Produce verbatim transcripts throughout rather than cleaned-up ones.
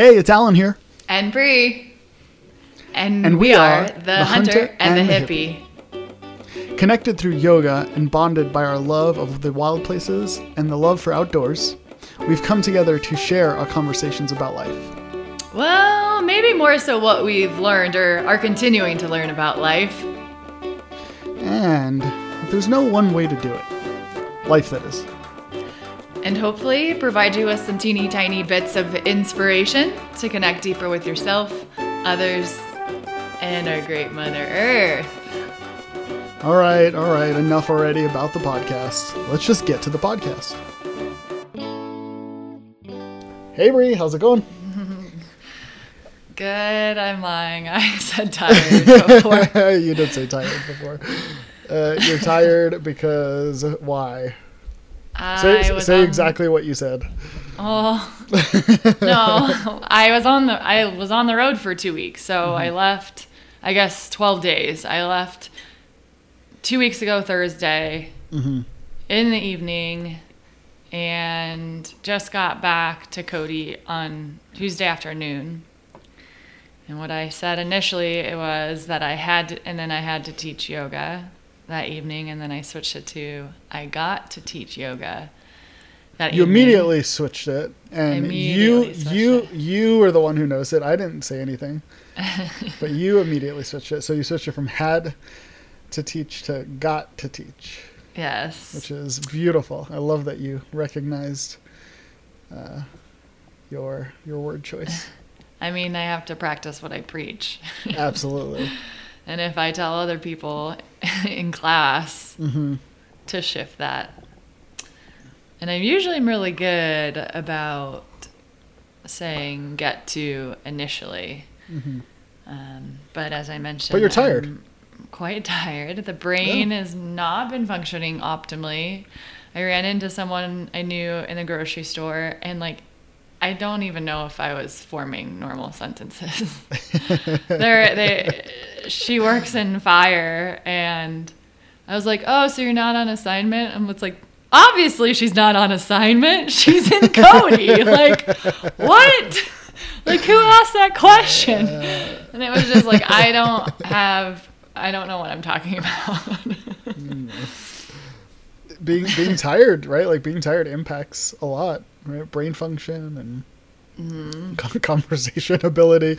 Hey, it's Alan here. And Bree. And, and we, we are, are the, the hunter, hunter and, and the hippie. hippie. Connected through yoga and bonded by our love of the wild places and the love for outdoors, we've come together to share our conversations about life. Well, maybe more so what we've learned or are continuing to learn about life. And there's no one way to do it. Life, that is. And hopefully provide you with some teeny tiny bits of inspiration to connect deeper with yourself, others, and our great Mother Earth. All right, all right, enough already about the podcast. Let's just get to the podcast. Hey, Bree, how's it going? Good, I'm lying. I said tired before. You did say tired before. Uh, you're tired because why? Say, I was say on, exactly what you said. Oh, no, I was on the, I was on the road for two weeks. So mm-hmm. I left, I guess, twelve days. I left two weeks ago, Thursday mm-hmm. in the evening and just got back to Cody on Tuesday afternoon. And what I said initially, it was that I had to, and then I had to teach yoga that evening, and then I switched it to I got to teach yoga that you evening. Immediately switched it and immediately you you it. You were the one who noticed it. I didn't say anything. But you immediately switched it, so you switched it from had to teach to got to teach. Yes, which is beautiful. I love that you recognized uh your your word choice. I mean, I have to practice what I preach. Absolutely. And if I tell other people in class mm-hmm. to shift that. And I'm usually really good about saying get to initially. Mm-hmm. Um, but as I mentioned, but you're tired. I'm quite tired. The brain yeah. has not been functioning optimally. I ran into someone I knew in the grocery store and like, I don't even know if I was forming normal sentences. There, they, she works in fire, and I was like, "Oh, so you're not on assignment?" And it's like, obviously, she's not on assignment. She's in Cody. Like, what? Like, who asked that question? And it was just like, I don't have, I don't know what I'm talking about. Being being tired, right? Like being tired impacts a lot. Right? Brain function and mm-hmm. conversation ability.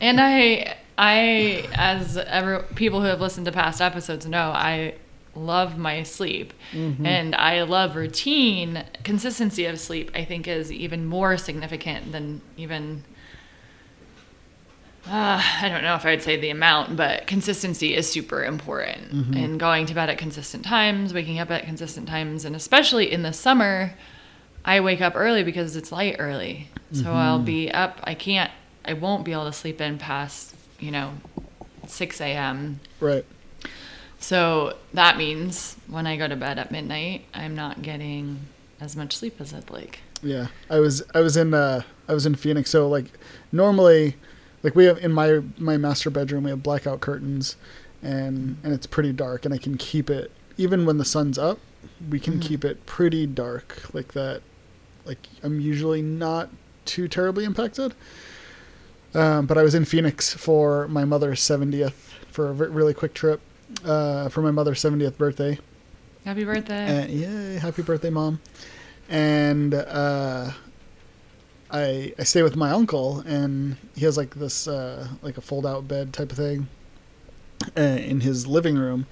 And I, I, as ever, people who have listened to past episodes know, I love my sleep mm-hmm. and I love routine. Consistency of sleep, I think, is even more significant than even, uh, I don't know if I would say the amount, but consistency is super important. Mm-hmm. And going to bed at consistent times, waking up at consistent times, and especially in the summer, I wake up early because it's light early. So mm-hmm. I'll be up. I can't, I won't be able to sleep in past, you know, six a.m. Right. So that means when I go to bed at midnight, I'm not getting as much sleep as I'd like. Yeah. I was, I was in, uh, I was in Phoenix. So like normally, like we have in my my master bedroom, we have blackout curtains, and and it's pretty dark, and I can keep it even when the sun's up. We can mm-hmm. keep it pretty dark like that. Like I'm usually not too terribly impacted. Um, but I was in Phoenix for my mother's seventieth for a v- really quick trip uh, for my mother's seventieth birthday. Happy birthday! And, yay! Happy birthday, Mom! And. Uh, I, I stay with my uncle, and he has like this, uh, like a fold out bed type of thing uh, in his living room.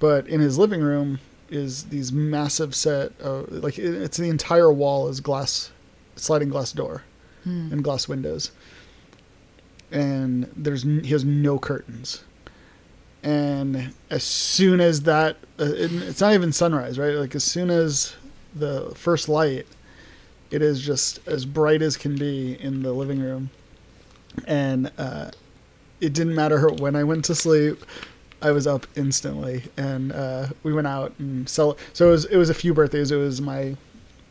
But in his living room is these massive set of like, it, it's the entire wall is glass, sliding glass door hmm. and glass windows. And there's, he has no curtains. And as soon as that, uh, it, it's not even sunrise, right? Like as soon as the first light, it is just as bright as can be in the living room. And uh, it didn't matter when I went to sleep. I was up instantly. And uh, we went out and cel- So it was, it was a few birthdays. It was my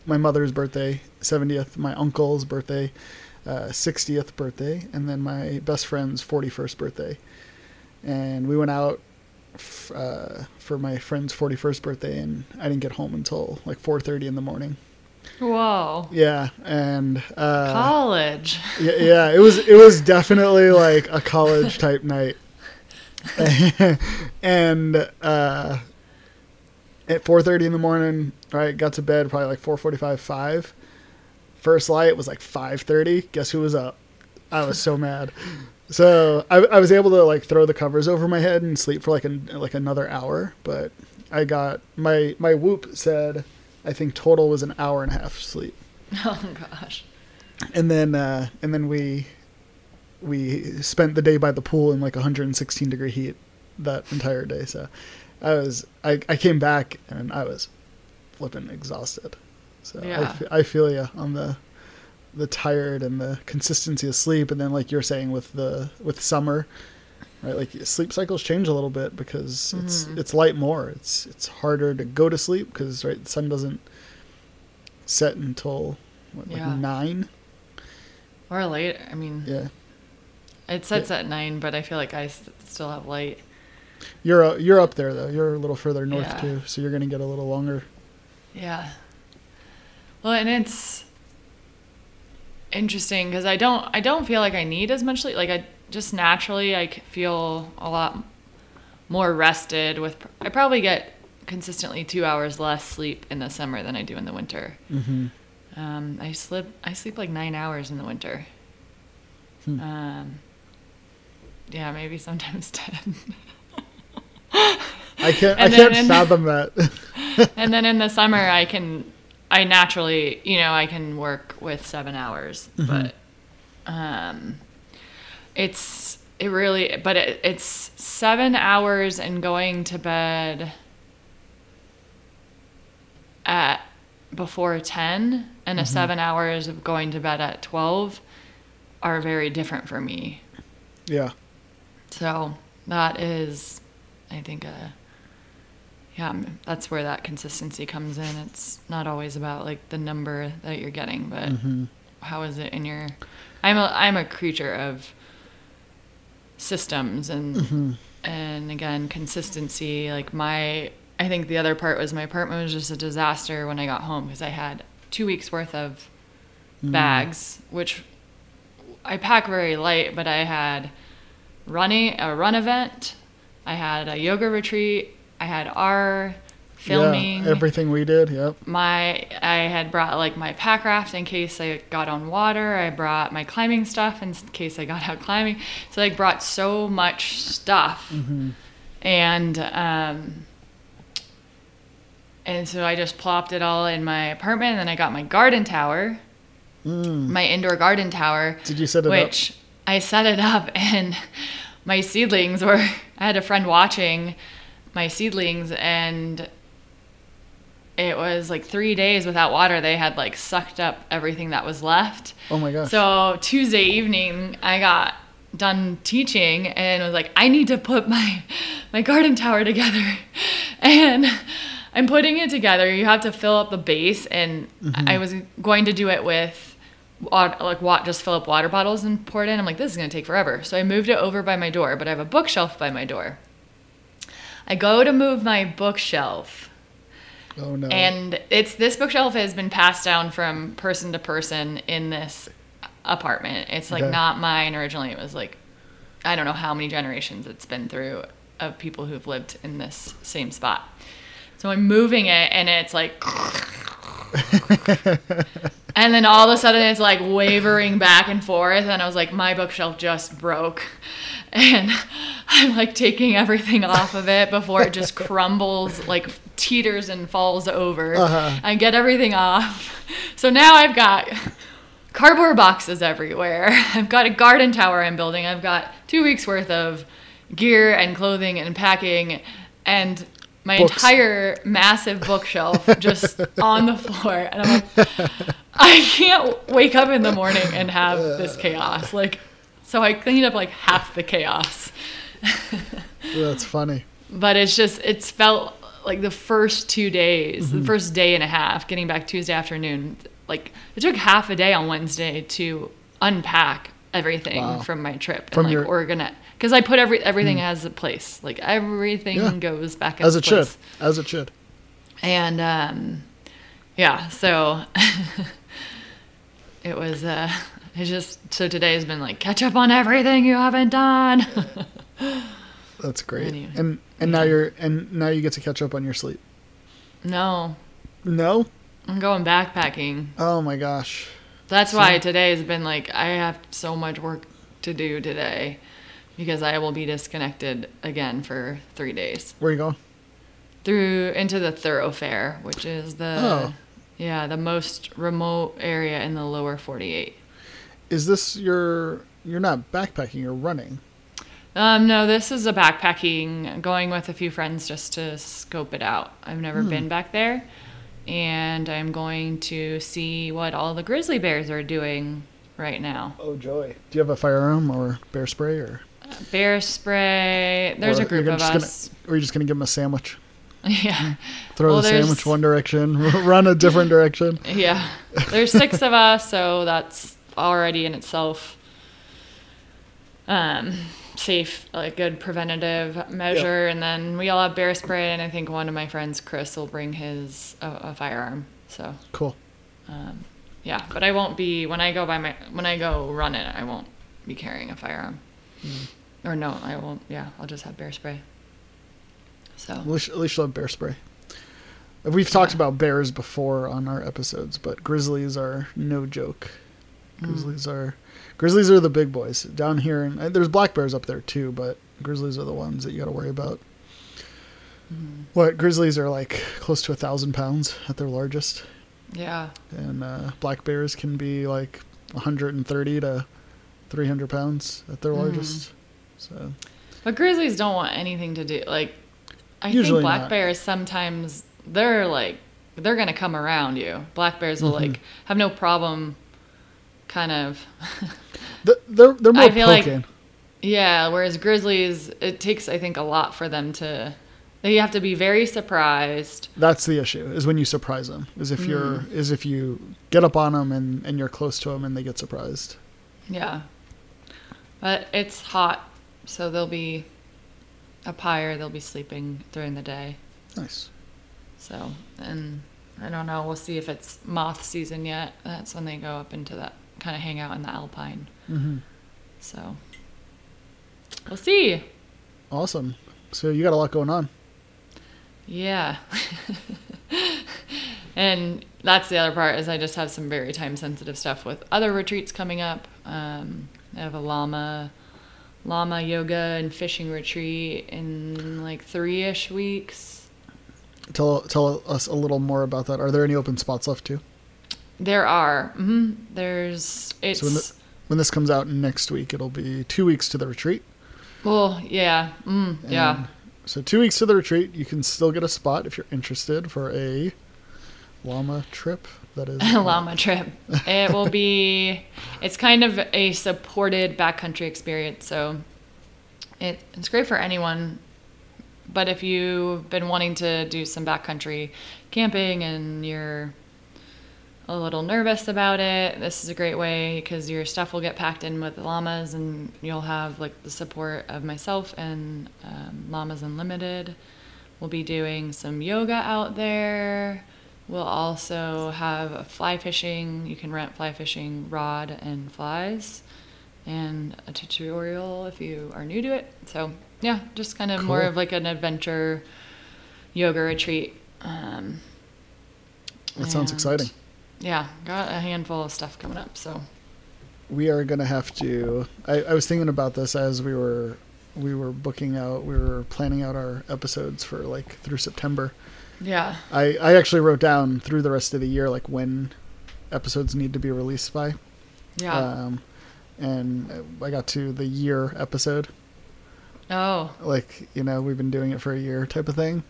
my mother's birthday, seventieth, my uncle's birthday, uh, sixtieth birthday, and then my best friend's forty-first birthday. And we went out f- uh, for my friend's forty-first birthday, and I didn't get home until like four thirty in the morning. Whoa. Yeah. And uh college. Yeah, yeah, it was it was definitely like a college type night. And uh at four thirty in the morning, right, got to bed probably like four forty-five, five. First light was like five thirty. Guess who was up? I was so mad. So I, I was able to like throw the covers over my head and sleep for like an, like another hour. But I got my my Whoop said I think total was an hour and a half sleep. Oh gosh. And then uh, and then we we spent the day by the pool in like one hundred sixteen degree heat that entire day. So I was I, I came back and I was flipping exhausted. So yeah. I, f- I feel you on the the tired and the consistency of sleep. And then like you're saying with the with summer, right? Like sleep cycles change a little bit because mm-hmm. it's it's light more. It's it's harder to go to sleep because right the sun doesn't set until what, yeah. like nine or later. I mean, yeah, it sets yeah. at nine, but I feel like I st- still have light. You're uh, you're up there though. You're a little further north yeah. too, so you're gonna get a little longer. Yeah. Well, and it's interesting because I don't I don't feel like I need as much sleep. Like I just naturally I feel a lot more rested. With I probably get consistently two hours less sleep in the summer than I do in the winter. Mm-hmm. Um, I sleep I sleep like nine hours in the winter. Hmm. Um, yeah, maybe sometimes ten. I can't I can't fathom that. And then in the summer I can. I naturally, you know, I can work with seven hours, mm-hmm. but um, it's, it really, but it, it's seven hours and going to bed at before ten and mm-hmm. a seven hours of going to bed at twelve are very different for me. Yeah. So that is, I think, a yeah, that's where that consistency comes in. It's not always about like the number that you're getting, but mm-hmm. how is it in your? I'm a I'm a creature of systems and mm-hmm. and again consistency. Like my, I think the other part was my apartment was just a disaster when I got home because I had two weeks worth of mm. bags, which I pack very light, but I had running a run event, I had a yoga retreat. I had our filming. Yeah, everything we did, yep. My, I had brought like my pack raft in case I got on water. I brought my climbing stuff in case I got out climbing. So I brought so much stuff. Mm-hmm. And, um, and so I just plopped it all in my apartment. And then I got my garden tower, mm. my indoor garden tower. Did you set it which up? Which I set it up and my seedlings were, I had a friend watching my seedlings and it was like three days without water. They had like sucked up everything that was left. Oh my gosh. So Tuesday evening I got done teaching and was like, I need to put my, my garden tower together and I'm putting it together. You have to fill up the base and mm-hmm. I was going to do it with like what just fill up water bottles and pour it in. I'm like, this is going to take forever. So I moved it over by my door, but I have a bookshelf by my door. I go to move my bookshelf. Oh, no. And it's this bookshelf has been passed down from person to person in this apartment. It's like okay. not mine originally. It was like, I don't know how many generations it's been through of people who've lived in this same spot. So I'm moving it and it's like... and then all of a sudden it's like wavering back and forth and I was like, my bookshelf just broke and I'm like taking everything off of it before it just crumbles, like teeters and falls over. Uh-huh. I get everything off. So now I've got cardboard boxes everywhere. I've got a garden tower I'm building. I've got two weeks worth of gear and clothing and packing and my Books. entire massive bookshelf just on the floor. And I'm like, I can't wake up in the morning and have this chaos. Like, so I cleaned up like half the chaos. That's funny. But it's just, it's felt like the first two days, mm-hmm. the first day and a half, getting back Tuesday afternoon, like it took half a day on Wednesday to unpack everything wow. from my trip from and like your- organize. Because I put every everything mm. as a place. Like, everything yeah. goes back as a place. As it should. As it should. And, um, yeah, so it was, uh, it's just, so today has been like, catch up on everything you haven't done. That's great. Anyway. And, and yeah. now you're, and now you get to catch up on your sleep. No. No? I'm going backpacking. Oh my gosh. That's so, why today has been like, I have so much work to do today because I will be disconnected again for three days. Where are you going? Through into the Thoroughfare, which is the, oh. yeah, the most remote area in the lower forty-eight. Is this your, you're not backpacking, you're running. Um, no, this is a backpacking, going with a few friends just to scope it out. I've never hmm. been back there. And I'm going to see what all the grizzly bears are doing right now. Oh, joy. Do you have a firearm or bear spray? Or uh, bear spray. There's or a group of us. Gonna, or are you just going to give them a sandwich? Yeah. Throw well, the sandwich one direction, run a different direction. Yeah. There's six of us, so that's already in itself um, safe, a like good preventative measure. Yep. And then we all have bear spray, and I think one of my friends, Chris, will bring his uh, a firearm. So cool. Um, yeah, but I won't be when I go by my when I go run it. I won't be carrying a firearm. Mm. Or no, I won't. Yeah, I'll just have bear spray. So at least, at least you'll have bear spray. We've talked yeah. about bears before on our episodes, but grizzlies are no joke. Grizzlies mm. are. Grizzlies are the big boys down here. And there's black bears up there too, but grizzlies are the ones that you got to worry about. Mm. What grizzlies are like close to a thousand pounds at their largest. Yeah. And uh, black bears can be like one hundred thirty to three hundred pounds at their largest. Mm. So. But grizzlies don't want anything to do. Like, I Usually think black not. bears sometimes they're like they're gonna come around you. Black bears will mm-hmm. like have no problem. Kind of. They're, they're more I feel poking. Like, yeah, whereas grizzlies, it takes, I think, a lot for them to... They have to be very surprised. That's the issue, is when you surprise them. Is if, mm. you're, is if you get up on them and, and you're close to them and they get surprised. Yeah. But it's hot, so they'll be up higher. They'll be sleeping during the day. Nice. So, and I don't know. We'll see if it's moth season yet. That's when they go up into that. Kind of hang out in the alpine. Mm-hmm. So we'll see. Awesome. So you got a lot going on. Yeah. And that's the other part is I just have some very time sensitive stuff with other retreats coming up. Um, I have a llama, llama yoga and fishing retreat in like three ish weeks. Tell, tell us a little more about that. Are there any open spots left too? There are. Mm-hmm. There's. It's. So when, the, when this comes out next week, it'll be two weeks to the retreat. Well, yeah. Mm, yeah. So two weeks to the retreat, you can still get a spot if you're interested for a llama trip. That is a llama trip. It will be. It's kind of a supported backcountry experience, so it, it's great for anyone. But if you've been wanting to do some backcountry camping and you're a little nervous about it, this is a great way because your stuff will get packed in with the llamas and you'll have like the support of myself and um, Llamas Unlimited. We'll be doing some yoga out there. We'll also have a fly fishing. You can rent fly fishing rod and flies and a tutorial if you are new to it. So yeah, just kind of cool. more of like an adventure yoga retreat. Um, that sounds exciting. Yeah, got a handful of stuff coming up, so. We are going to have to, I, I was thinking about this as we were, we were booking out, we were planning out our episodes for like through September. Yeah. I, I actually wrote down through the rest of the year, like when episodes need to be released by. Yeah. Um, and I got to the year episode. Oh. Like, you know, we've been doing it for a year type of thing.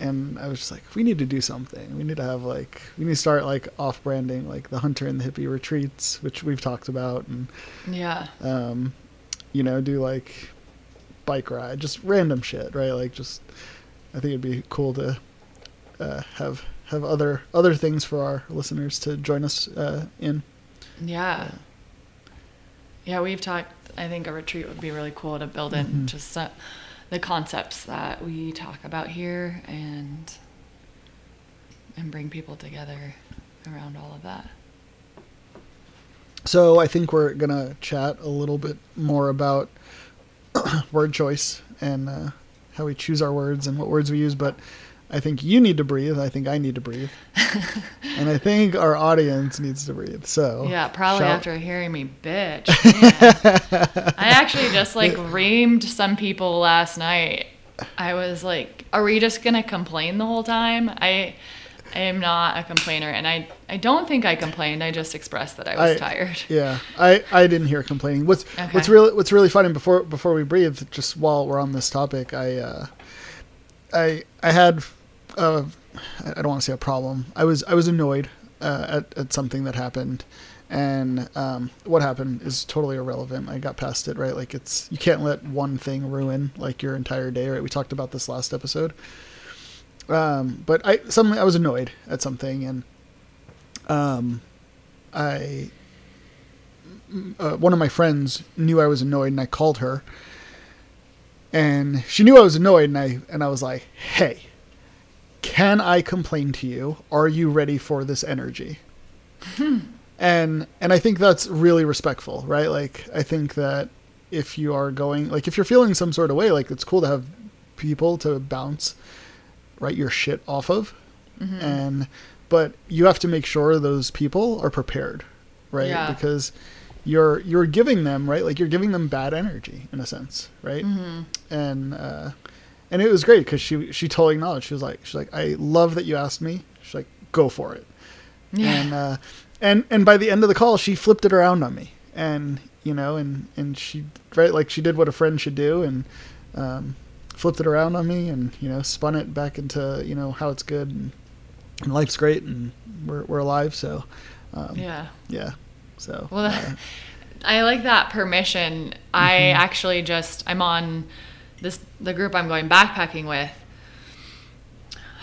And I was just like, we need to do something. We need to have like, we need to start like off branding, like the Hunter and the Hippie retreats, which we've talked about. And yeah, um, you know, do like bike ride, just random shit, right? Like just, I think it'd be cool to uh, have, have other, other things for our listeners to join us uh, in. Yeah. Uh, yeah. We've talked, I think a retreat would be really cool to build in mm-hmm. just uh, the concepts that we talk about here and and bring people together around all of that. So I think we're going to chat a little bit more about word choice and uh, how we choose our words and what words we use. But I think you need to breathe. I think I need to breathe. And I think our audience needs to breathe. So yeah, probably shout. After hearing me, bitch. I actually just like reamed some people last night. I was like, are we just going to complain the whole time? I... I am not a complainer, and I, I don't think I complained. I just expressed that I was I, tired. Yeah, I, I didn't hear complaining. What's okay. what's really what's really funny before before we breathe, just while we're on this topic, I uh, I I had uh, I don't want to say a problem. I was I was annoyed uh, at at something that happened, and um, what happened is totally irrelevant. I got past it, right? Like it's you can't let one thing ruin like your entire day, right? We talked about this last episode. Um, but I, suddenly I was annoyed at something, and, um, I, uh, one of my friends knew I was annoyed, and I called her, and she knew I was annoyed, and I, and I was like, hey, can I complain to you? Are you ready for this energy? Hmm. And, and I think that's really respectful, right? Like, I think that if you are going, like, if you're feeling some sort of way, like, it's cool to have people to bounce right your shit off of, mm-hmm. and but you have to make sure those people are prepared, right? Yeah. Because you're you're giving them right, like you're giving them bad energy in a sense, right? Mm-hmm. And uh, and it was great because she she totally acknowledged. She was like she's like I love that you asked me. She's like go for it, yeah. and uh, and and by the end of the call she flipped it around on me, and you know and and she right like she did what a friend should do, and. Um, flipped it around on me and, you know, spun it back into, you know, how it's good and, and life's great and we're we're alive. So, um, yeah. Yeah. So, well, uh, I like that permission. Mm-hmm. I actually just, I'm on this, the group I'm going backpacking with.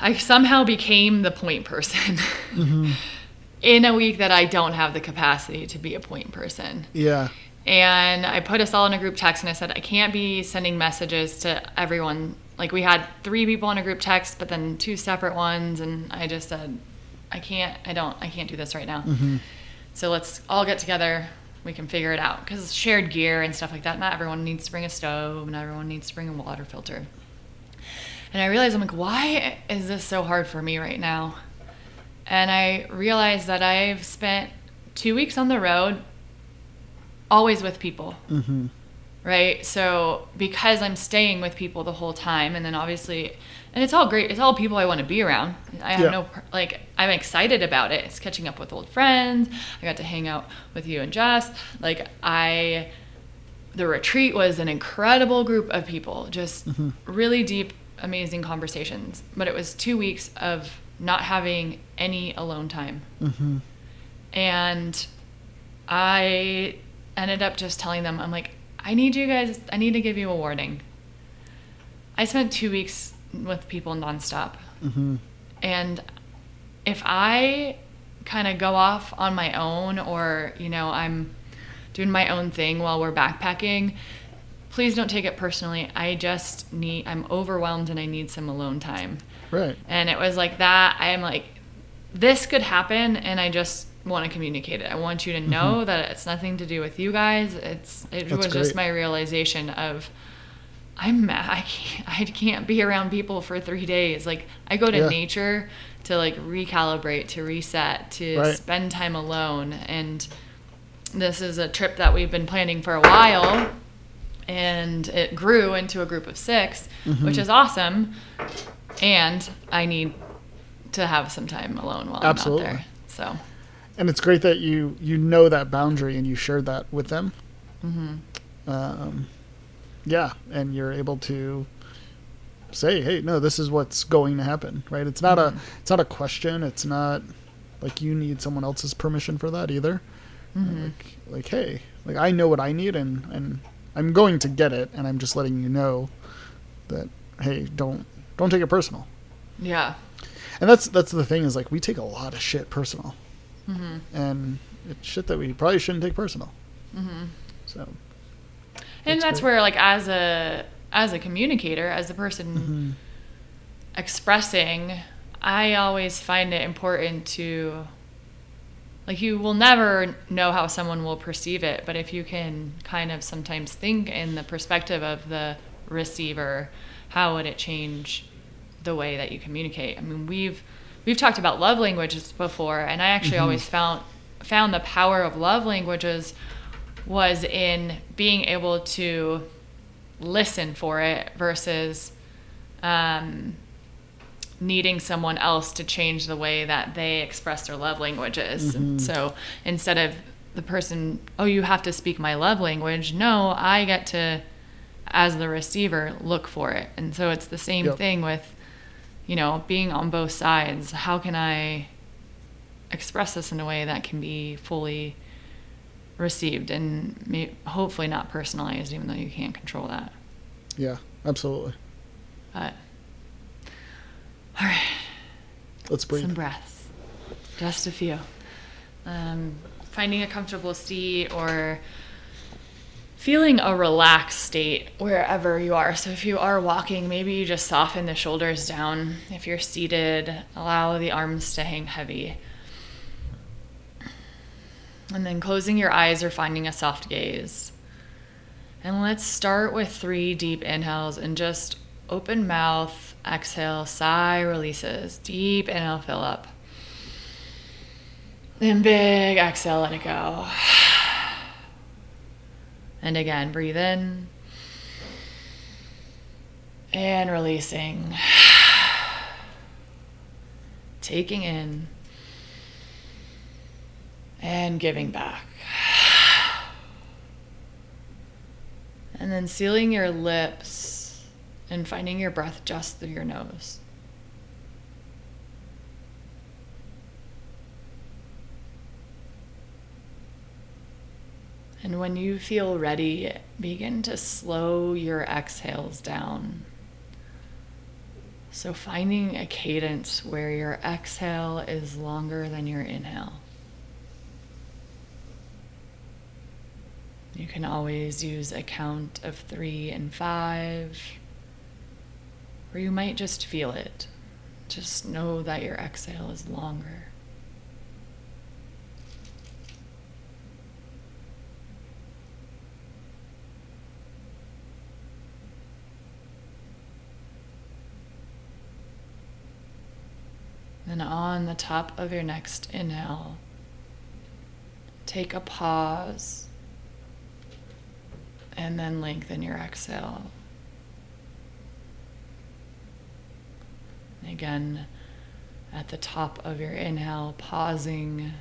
I somehow became the point person mm-hmm. in a week that I don't have the capacity to be a point person. Yeah. And I put us all in a group text and I said, I can't be sending messages to everyone. Like we had three people in a group text, but then two separate ones. And I just said, I can't, I don't, I can't do this right now. Mm-hmm. So let's all get together. We can figure it out. Cause it's shared gear and stuff like that. Not everyone needs to bring a stove. Not everyone needs to bring a water filter. And I realized, I'm like, why is this so hard for me right now? And I realized that I've spent two weeks on the road always with people, mm-hmm. right? So because I'm staying with people the whole time, and then obviously, and it's all great. It's all people I want to be around. I have yeah. no, like, I'm excited about it. It's catching up with old friends. I got to hang out with you and Jess. Like I, the retreat was an incredible group of people, just mm-hmm. really deep, amazing conversations. But it was two weeks of not having any alone time. Mm-hmm. And I... ended up just telling them, I'm like, I need you guys, I need to give you a warning. I spent two weeks with people nonstop. Mm-hmm. And if I kind of go off on my own or, you know, I'm doing my own thing while we're backpacking, please don't take it personally. I just need, I'm overwhelmed and I need some alone time. Right. And it was like that. I'm like, this could happen. And I just want to communicate it. I want you to know mm-hmm. that it's nothing to do with you guys. It's it That's was great. Just my realization of I'm I can't, I can't be around people for three days. Like I go to yeah. nature to like recalibrate, to reset, to right. spend time alone. And this is a trip that we've been planning for a while, and it grew into a group of six, mm-hmm. which is awesome. And I need to have some time alone while Absolutely. I'm out there. So. And it's great that you, you know that boundary and you shared that with them. Mm-hmm. Um, yeah. And you're able to say, hey, no, this is what's going to happen, right? It's not mm-hmm. a it's not a question. It's not like you need someone else's permission for that either. Mm-hmm. Like, like, hey, like I know what I need and, and I'm going to get it. And I'm just letting you know that, hey, don't don't take it personal. Yeah. And that's that's the thing is like we take a lot of shit personal. Mm-hmm. And it's shit that we probably shouldn't take personal. Mm-hmm. So, that's and that's great. Where, like, as a as a communicator, as the person mm-hmm. expressing, I always find it important to, like, you will never know how someone will perceive it, but if you can kind of sometimes think in the perspective of the receiver, how would it change the way that you communicate? I mean, we've we've talked about love languages before, and I actually mm-hmm. always found found the power of love languages was in being able to listen for it versus um, needing someone else to change the way that they express their love languages. Mm-hmm. So instead of the person, oh, you have to speak my love language, no, I get to, as the receiver, look for it. And so it's the same yep. thing with, you know, being on both sides. How can I express this in a way that can be fully received and may, hopefully not personalized, even though you can't control that. Yeah, absolutely. But all right, let's breathe. Some breaths, just a few. Um, finding a comfortable seat or feeling a relaxed state wherever you are. So if you are walking, maybe you just soften the shoulders down. If you're seated, allow the arms to hang heavy. And then closing your eyes or finding a soft gaze. And let's start with three deep inhales and just open mouth, exhale, sigh, releases. Deep inhale, fill up. Then big exhale, let it go. And again, breathe in. And releasing. Taking in. And giving back. And then sealing your lips and finding your breath just through your nose. And when you feel ready, begin to slow your exhales down. So finding a cadence where your exhale is longer than your inhale. You can always use a count of three and five, or you might just feel it. Just know that your exhale is longer. And on the top of your next inhale, take a pause. And then lengthen your exhale. And again, at the top of your inhale, pausing,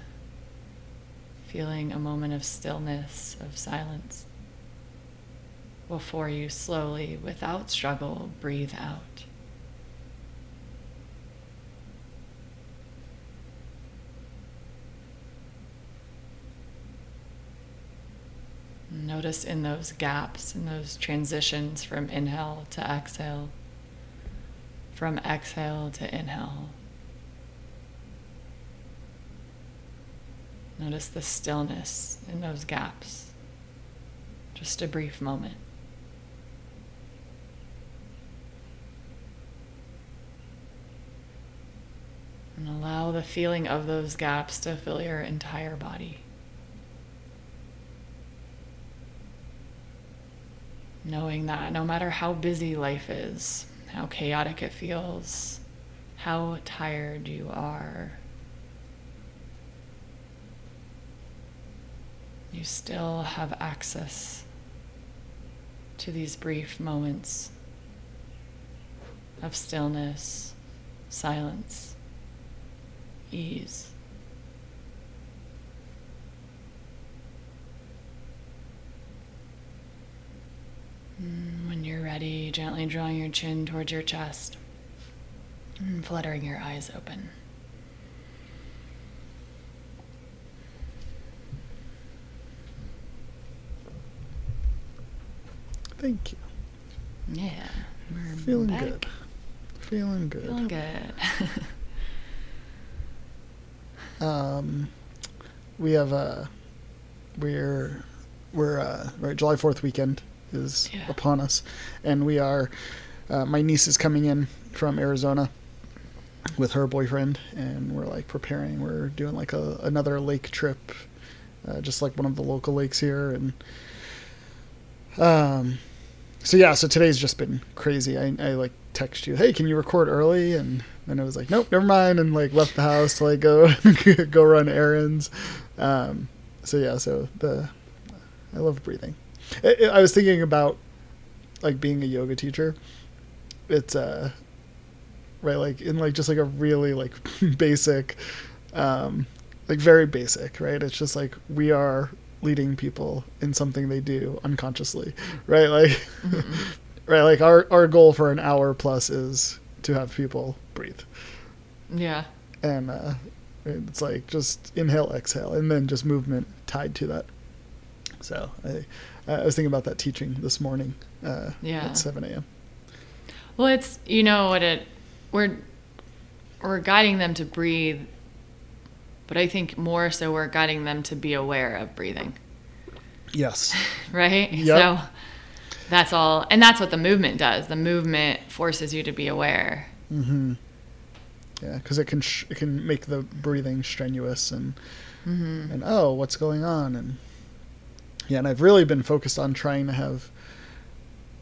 feeling a moment of stillness, of silence, before you slowly, without struggle, breathe out. Notice in those gaps, in those transitions from inhale to exhale, from exhale to inhale. Notice the stillness in those gaps. Just a brief moment. And allow the feeling of those gaps to fill your entire body. Knowing that no matter how busy life is, how chaotic it feels, how tired you are, you still have access to these brief moments of stillness, silence, ease. When you're ready, gently drawing your chin towards your chest and fluttering your eyes open. Thank you. Yeah. We're Feeling back. good. Feeling good. Feeling good. um, we have a, we're, we're, uh, right, July fourth weekend is yeah. upon us, and we are uh, my niece is coming in from Arizona with her boyfriend, and we're like preparing. We're doing like a another lake trip, uh, just like one of the local lakes here, and um, so yeah. So today's just been crazy. I I like text you, hey, can you record early? And then I was like, nope, never mind, and like left the house to like go go run errands. Um, so yeah, so the I love breathing. I, I was thinking about like being a yoga teacher. It's uh. Right, like in like just like a really like basic, um, like very basic, right? It's just like we are leading people in something they do unconsciously, right? Like, mm-hmm. right, like our our goal for an hour plus is to have people breathe. Yeah. And uh, it's like just inhale, exhale, and then just movement tied to that. So I I was thinking about that teaching this morning. Uh, yeah. At seven a.m. Well, it's you know what it. We're we're guiding them to breathe, but I think more so we're guiding them to be aware of breathing. Yes. Right? Yep. So that's all. And that's what the movement does. The movement forces you to be aware. Mm-hmm. Yeah, because it can sh- it can make the breathing strenuous and, mm-hmm. and oh, what's going on? And yeah, and I've really been focused on trying to have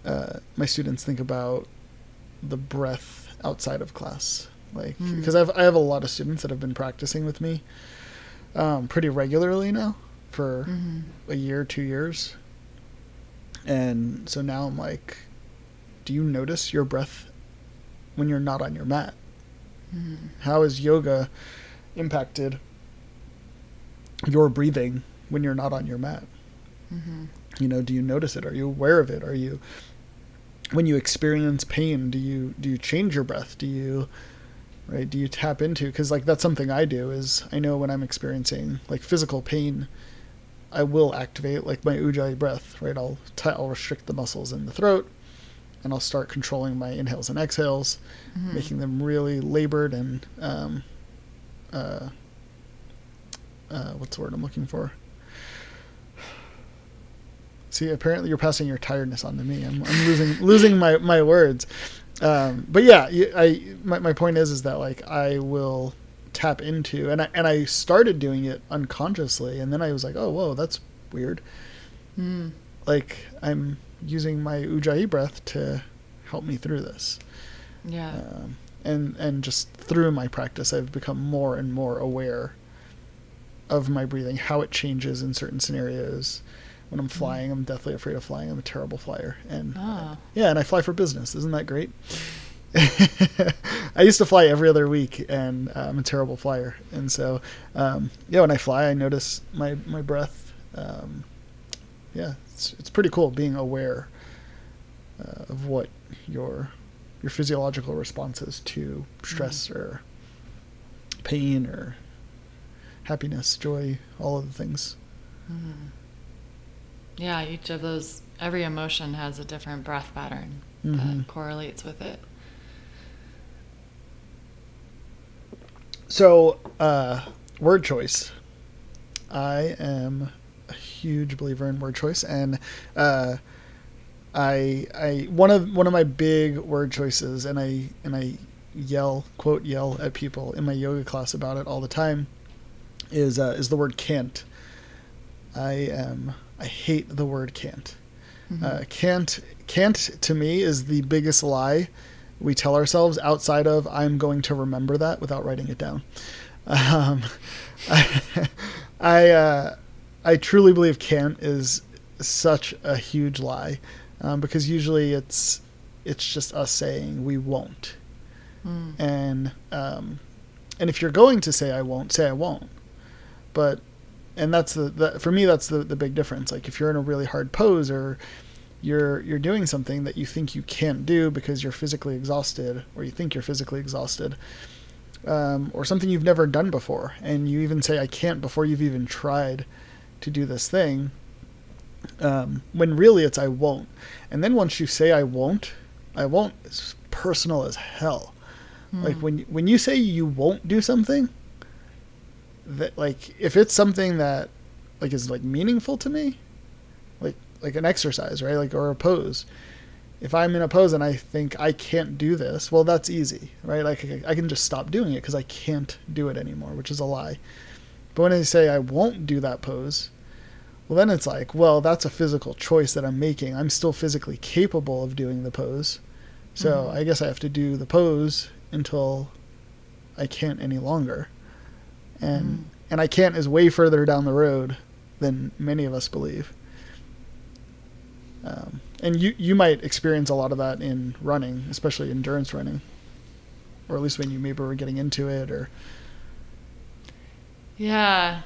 uh, my students think about the breath outside of class, like because mm. I've I have a lot of students that have been practicing with me um, pretty regularly now for mm-hmm. a year, two years, and so now I'm like, do you notice your breath when you're not on your mat? Mm-hmm. How has yoga impacted your breathing when you're not on your mat? Mm-hmm. You know, do you notice it? Are you aware of it? Are you when you experience pain, do you do you change your breath? Do you, right? Do you tap into? Because like that's something I do. Is I know when I'm experiencing like physical pain, I will activate like my Ujjayi breath. Right, I'll t- I'll restrict the muscles in the throat, and I'll start controlling my inhales and exhales, mm-hmm. making them really labored and um, uh, uh, what's the word I'm looking for? See, apparently you're passing your tiredness on to me. I'm, I'm losing losing my, my words. Um, but yeah, I my, my point is is that like I will tap into and I and I started doing it unconsciously, and then I was like, oh whoa, that's weird. Mm. Like I'm using my Ujjayi breath to help me through this. Yeah. Um, and and just through my practice, I've become more and more aware of my breathing, how it changes in certain scenarios. When I'm flying, I'm deathly afraid of flying. I'm a terrible flyer. And ah. uh, yeah, and I fly for business. Isn't that great? I used to fly every other week, and uh, I'm a terrible flyer. And so, um, yeah, when I fly, I notice my, my breath. Um, yeah, it's it's pretty cool being aware uh, of what your your physiological response is to stress mm. or pain or happiness, joy, all of the things. Mm. Yeah, each of those, every emotion has a different breath pattern mm-hmm. that correlates with it. So, uh, word choice. I am a huge believer in word choice, and uh, I, I one of one of my big word choices, and I and I yell, quote yell at people in my yoga class about it all the time, is uh, is the word can't. I am. I hate the word can't. Mm-hmm. Uh, can't, can't to me is the biggest lie we tell ourselves outside of I'm going to remember that without writing it down. Um, I, I, uh, I truly believe can't is such a huge lie um, because usually it's it's just us saying we won't. Mm. And um, and if you're going to say I won't, say I won't. But And that's the, the for me, that's the, the big difference. Like if you're in a really hard pose or you're you're doing something that you think you can't do because you're physically exhausted or you think you're physically exhausted um, or something you've never done before. And you even say, I can't before you've even tried to do this thing um, when really it's I won't. And then once you say I won't, I won't is personal as hell. Mm. Like when when you say you won't do something, that like if it's something that like is like meaningful to me, like like an exercise, right? Like or a pose, if I'm in a pose and I think I can't do this, well, that's easy, right? Like I can just stop doing it because I can't do it anymore, which is a lie. But when I say I won't do that pose, well, then it's like, well, that's a physical choice that I'm making. I'm still physically capable of doing the pose. So mm-hmm. I guess I have to do the pose until I can't any longer. And mm-hmm. and I can't is way further down the road than many of us believe. Um, and you, you might experience a lot of that in running, especially endurance running, or at least when you maybe were getting into it or. Yeah.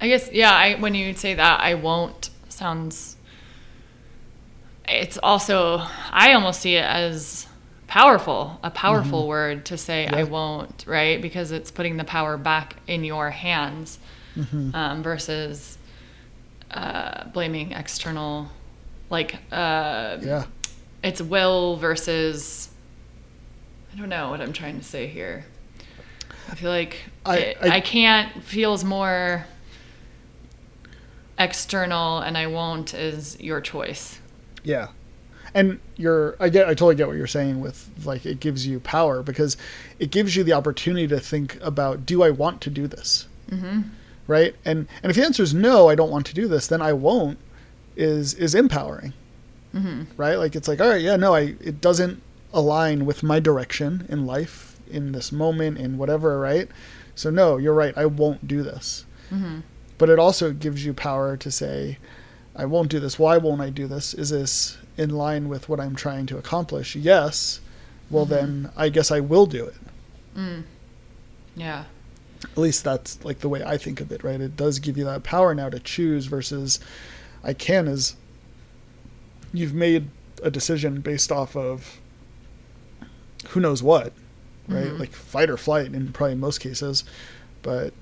I guess, yeah, I, when you say that, I won't sounds, it's also, I almost see it as powerful, a powerful mm-hmm. word to say yeah. I won't, right? Because it's putting the power back in your hands mm-hmm. um, versus uh, blaming external, like uh, yeah. it's will versus, I don't know what I'm trying to say here. I feel like I, it, I, I can't feels more... external and I won't is your choice. Yeah. And you're, I get, I totally get what you're saying with like, it gives you power because it gives you the opportunity to think about, do I want to do this? Mm-hmm. Right. And, and if the answer is no, I don't want to do this, then I won't is, is empowering. Mm-hmm. Right. Like it's like, all right, yeah, no, I, it doesn't align with my direction in life, in this moment, in whatever. Right. So no, you're right. I won't do this. Mm-hmm. But it also gives you power to say, I won't do this. Why won't I do this? Is this in line with what I'm trying to accomplish? Yes. Well, mm-hmm. then I guess I will do it. Mm. Yeah. At least that's like the way I think of it, right? It does give you that power now to choose versus I can is you've made a decision based off of who knows what, right? Mm-hmm. Like fight or flight in probably most cases, but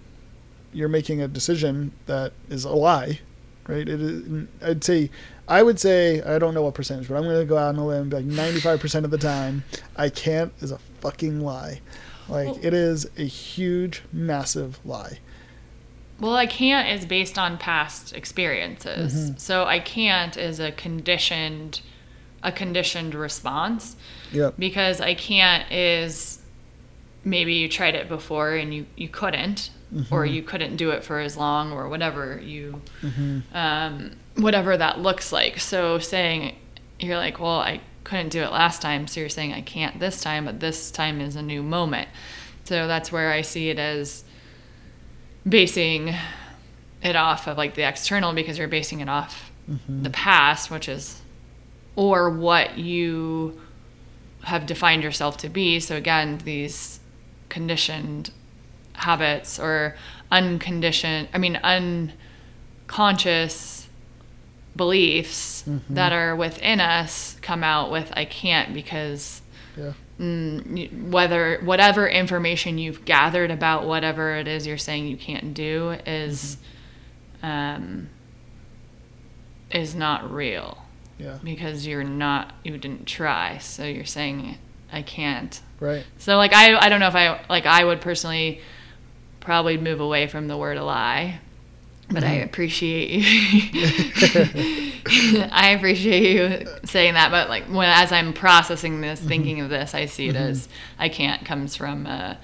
you're making a decision that is a lie, right? It is, I'd say, I would say, I don't know what percentage, but I'm going to go out on a limb, like ninety-five percent of the time, I can't is a fucking lie. Like well, it is a huge, massive lie. Well, I can't is based on past experiences. Mm-hmm. So I can't is a conditioned, a conditioned response. Yep. Because I can't is maybe you tried it before and you, you couldn't. Mm-hmm. Or you couldn't do it for as long or whatever you, mm-hmm. um, whatever that looks like. So saying, you're like, well, I couldn't do it last time. So you're saying I can't this time, but this time is a new moment. So that's where I see it as basing it off of like the external because you're basing it off mm-hmm. the past, which is, or what you have defined yourself to be. So again, these conditioned habits or unconditioned, I mean, unconscious beliefs mm-hmm. that are within us come out with, I can't because yeah. mm, whether, whatever information you've gathered about whatever it is you're saying you can't do is, mm-hmm. um, is not real yeah. because you're not, you didn't try. So you're saying I can't. Right. So like, I, I don't know if I, like I would personally probably move away from the word a lie, but mm-hmm. I appreciate you. I appreciate you saying that. But like when, as I'm processing this, mm-hmm. thinking of this, I see it mm-hmm. as I can't comes from a,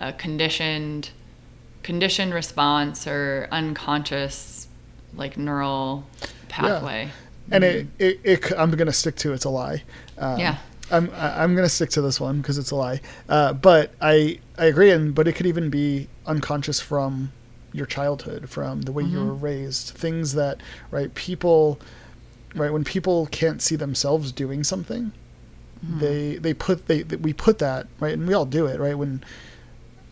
a conditioned, conditioned response or unconscious, like neural pathway. Yeah. And mm-hmm. it, it, it, I'm going to stick to, it's a lie. Um, yeah. I'm I'm going to stick to this one because it's a lie. Uh, but I, I agree. And, but it could even be unconscious from your childhood, from the way mm-hmm. you were raised, things that, right, people, right, when people can't see themselves doing something, mm-hmm. they, they put, they, they, we put that, right, and we all do it, right, when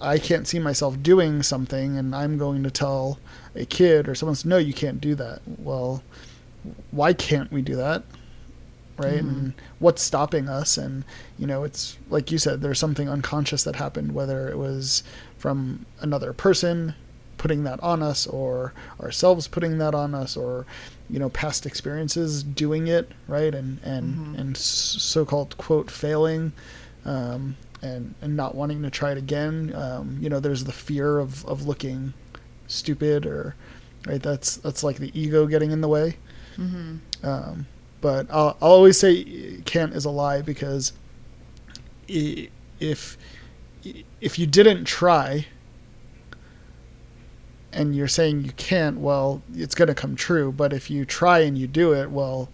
I can't see myself doing something and I'm going to tell a kid or someone, no, you can't do that. Well, why can't we do that? Right. Mm-hmm. And what's stopping us. And, you know, it's like you said, there's something unconscious that happened, whether it was from another person putting that on us or ourselves putting that on us or, you know, past experiences doing it. Right. And, and, mm-hmm. and so-called quote failing, um, and, and not wanting to try it again. Um, you know, there's the fear of, of looking stupid or, right. That's, that's like the ego getting in the way. Mm-hmm. Um, But I'll, I'll always say can't is a lie, because if if you didn't try and you're saying you can't, well, it's going to come true. But if you try and you do it, well,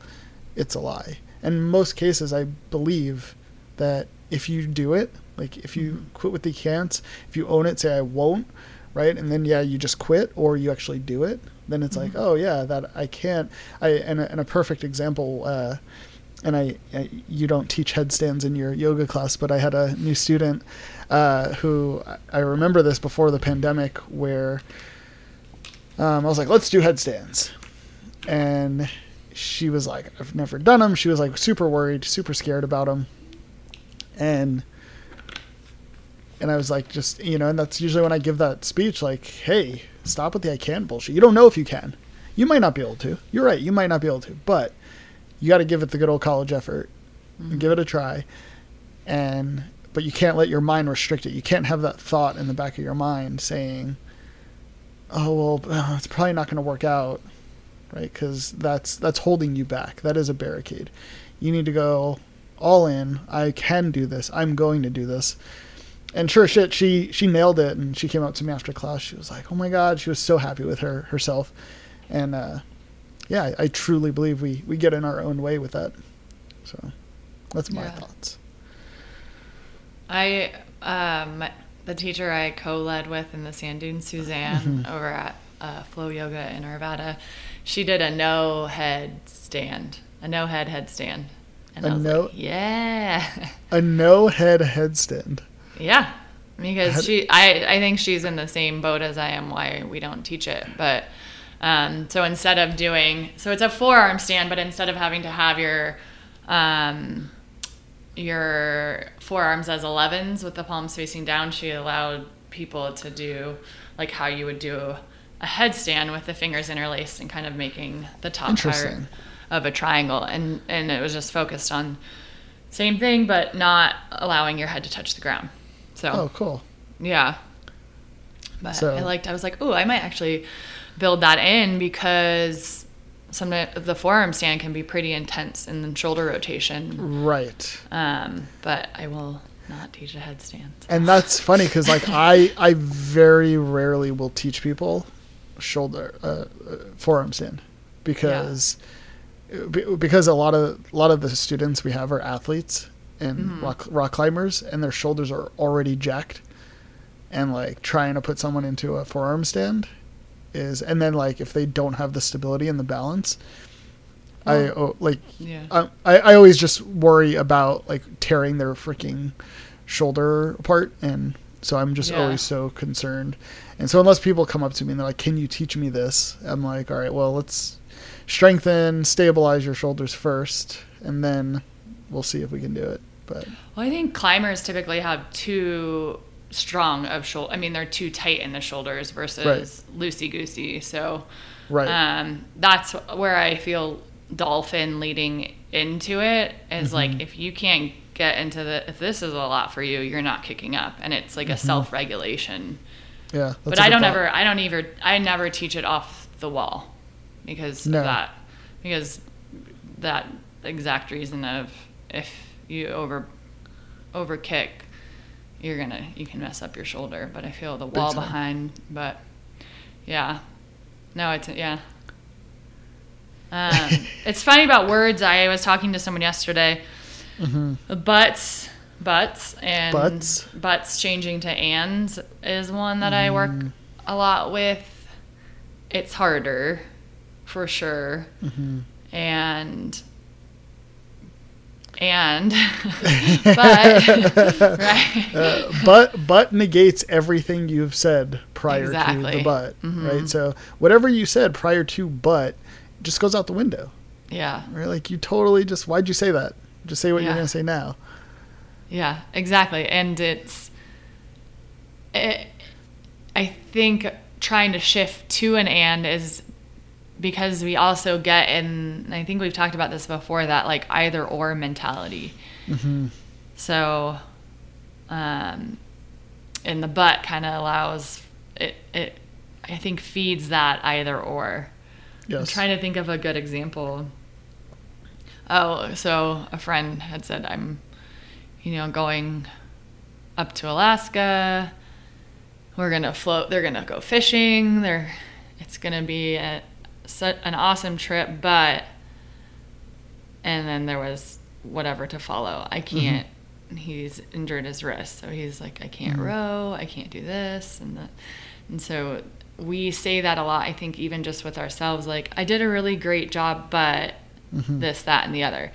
it's a lie. And in most cases, I believe that if you do it, like if you quit with the can'ts, if you own it, say I won't, right? And then, yeah, you just quit, or you actually do it. Then it's mm-hmm. like, oh yeah, that I can't. I and a, and a perfect example. Uh, and I, I, you don't teach headstands in your yoga class, but I had a new student uh, who I remember this before the pandemic, where um, I was like, let's do headstands, and she was like, I've never done them. She was like super worried, super scared about them, and and I was like, just you know, and that's usually when I give that speech, like, hey, stop with the I can bullshit. You don't know if you can. You might not be able to. You're right. You might not be able to, but you got to give it the good old college effort and mm-hmm. give it a try. And, but you can't let your mind restrict it. You can't have that thought in the back of your mind saying, oh, well, it's probably not going to work out. Right. Cause that's, that's holding you back. That is a barricade. You need to go all in. I can do this. I'm going to do this. And sure shit, she, she nailed it. And she came up to me after class. She was like, oh my God, she was so happy with her herself. And, uh, yeah, I, I truly believe we, we get in our own way with that. So that's my yeah. thoughts. I, um, the teacher I co-led with in the Sand Dunes, Suzanne, mm-hmm. over at uh, Flow Yoga in Arvada, she did a no head stand, a no head headstand. And a I was no, like, yeah. A no head headstand. Yeah. Because head- she, I, I think she's in the same boat as I am, why we don't teach it, but Um, so instead of doing, so it's a forearm stand, but instead of having to have your, um, your forearms as elevens with the palms facing down, she allowed people to do like how you would do a headstand with the fingers interlaced and kind of making the top part of a triangle. And, and it was just focused on same thing, but not allowing your head to touch the ground. So, oh, cool. Yeah. But so. I liked, I was like, oh, I might actually build that in, because some of the forearm stand can be pretty intense in the shoulder rotation. Right. Um, but I will not teach a headstand. And that's funny, because like I, I very rarely will teach people shoulder uh, forearm stand, because yeah. because a lot of a lot of the students we have are athletes and mm-hmm. rock rock climbers, and their shoulders are already jacked, and like trying to put someone into a forearm stand. Is and then like if they don't have the stability and the balance, well, I oh, like yeah. I, I I always just worry about like tearing their freaking shoulder apart, and so I'm just yeah. always so concerned. And so unless people come up to me and they're like, "Can you teach me this?" I'm like, "All right, well, let's strengthen, stabilize your shoulders first, and then we'll see if we can do it." But well, I think climbers typically have two. Strong of shoulder. I mean, they're too tight in the shoulders versus right. loosey goosey. So, right. um, that's where I feel dolphin leading into it is mm-hmm. like, if you can't get into the, if this is a lot for you, you're not kicking up, and it's like mm-hmm. a self-regulation. Yeah. But I don't thought. ever, I don't even, I never teach it off the wall because no. of that, because that exact reason of if you over, over kick, you're gonna, you can mess up your shoulder, but I feel the wall behind, but yeah, no, it's, yeah. Um, it's funny about words. I was talking to someone yesterday, mm-hmm. butts, butts, and butts. butts changing to ands is one that mm. I work a lot with. It's harder for sure. Mm-hmm. And and but right uh, but but negates everything you've said prior exactly. to the but mm-hmm. right, so whatever you said prior to but just goes out the window, yeah right like you totally just why'd you say that, just say what yeah. you're gonna say now. Yeah exactly and it's it, I think trying to shift to an and is because we also get in, I think we've talked about this before, that like either or mentality. Mm-hmm. So, um, and the but kind of allows it, it, I think feeds that either or. Yes. I'm trying to think of a good example. oh, so a friend had said, I'm, you know, going up to Alaska. We're going to float. They're going to go fishing. They're, it's going to be a, such an awesome trip, but, and then there was whatever to follow. I can't, mm-hmm. he's injured his wrist. So he's like, I can't mm-hmm. row. I can't do this. And that. And so we say that a lot, I think, even just with ourselves, like, I did a really great job, but mm-hmm. this, that, and the other.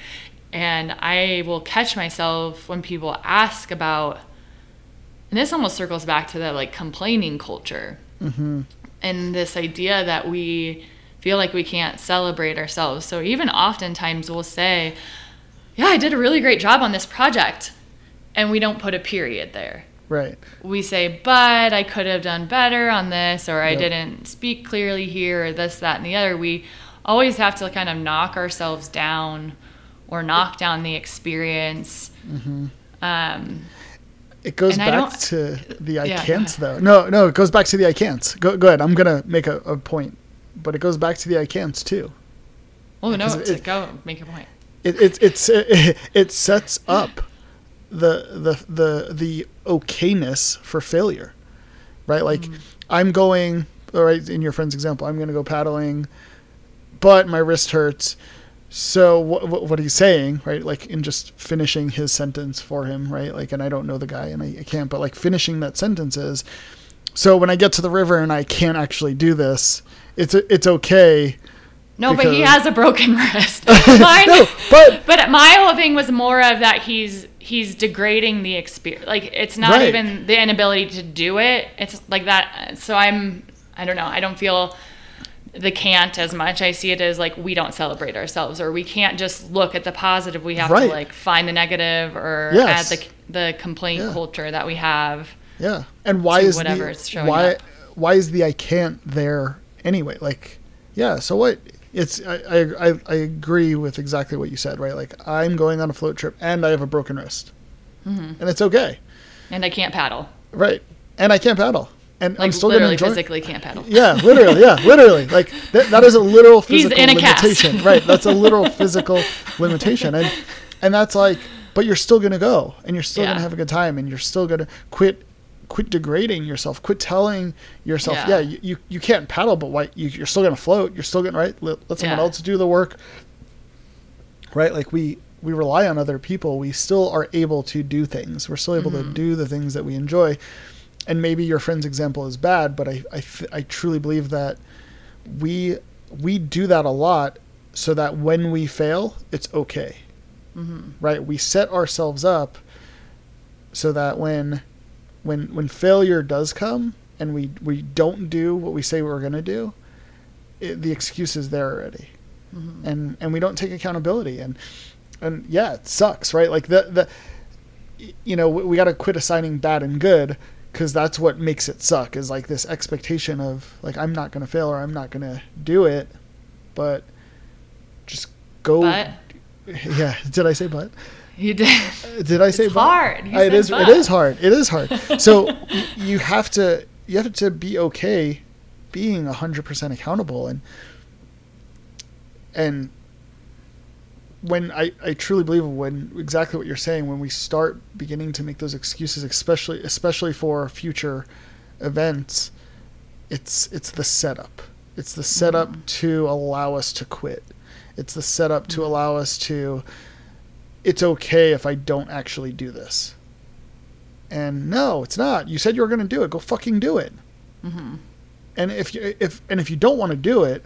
And I will catch myself when people ask about, and this almost circles back to that, like, complaining culture mm-hmm. and this idea that we feel like we can't celebrate ourselves. So even oftentimes we'll say, yeah, I did a really great job on this project, and we don't put a period there. Right. We say, but I could have done better on this, or I yep. didn't speak clearly here, or this, that, and the other. We always have to kind of knock ourselves down or knock down the experience. Mm-hmm. Um, it goes back to the I yeah, can't, though. No, no, it goes back to the I can't. Go, go ahead. I'm going to make a, a point, but it goes back to the I can't, too. Oh, no, it, it, go make your point. It it, it's, it, it sets up the the the the okayness for failure, right? Like mm. I'm going, all right, in your friend's example, I'm going to go paddling, but my wrist hurts. So what wh- what he's saying, right? Like, in just finishing his sentence for him, right? Like, and I don't know the guy, and I, I can't, but like finishing that sentence is, so when I get to the river and I can't actually do this, it's it's okay. No, because... but he has a broken wrist. Mine, no, but but my whole thing was more of that he's he's degrading the experience. Like, it's not right. even the inability to do it. It's like that. So I'm I don't know. I don't feel the can't as much. I see it as like, we don't celebrate ourselves, or we can't just look at the positive. We have right. to like find the negative, or yes. add the the complaint yeah. culture that we have. Yeah, and why is whatever the, it's showing why up. why is the I can't there anyway? Like, yeah. So what? It's I, I I agree with exactly what you said, right? Like, I'm going on a float trip and I have a broken wrist, mm-hmm. and it's okay. And I can't paddle. Right, and I can't paddle, and like, I'm still going to enjoy. Physically can't paddle. Yeah, literally, yeah, literally. Like that, that is a literal physical He's in a limitation, cast. Right? That's a literal physical limitation, and and that's like, but you're still going to go, and you're still yeah. going to have a good time, and you're still going to quit. Quit degrading yourself. Quit telling yourself, yeah, yeah you, you, you can't paddle, but why? You, you're still going to float. You're still going to, right? Let, let someone yeah. else do the work, right? Like, we, we rely on other people. We still are able to do things. We're still able mm-hmm. to do the things that we enjoy. And maybe your friend's example is bad, but I, I, I truly believe that we, we do that a lot so that when we fail, it's okay, mm-hmm. right? We set ourselves up so that when... When when failure does come and we, we don't do what we say we're going to do, it, the excuse is there already. Mm-hmm. And and we don't take accountability. And and yeah, it sucks, right? Like, the, the you know, we, we got to quit assigning bad and good, because that's what makes it suck, is like this expectation of, like, I'm not going to fail, or I'm not going to do it. But just go. But. Yeah. Did I say but? You did. Did I say it's hard? You it is. But. It is hard. It is hard. So you have to. You have to be okay being a hundred percent accountable, and and when I, I truly believe when exactly what you're saying, when we start beginning to make those excuses, especially especially for future events, it's it's the setup. It's the setup mm-hmm. to allow us to quit. It's the setup to mm-hmm. allow us to. It's okay if I don't actually do this. And no, it's not. You said you were going to do it. Go fucking do it. Mm-hmm. And if you if and if you don't want to do it,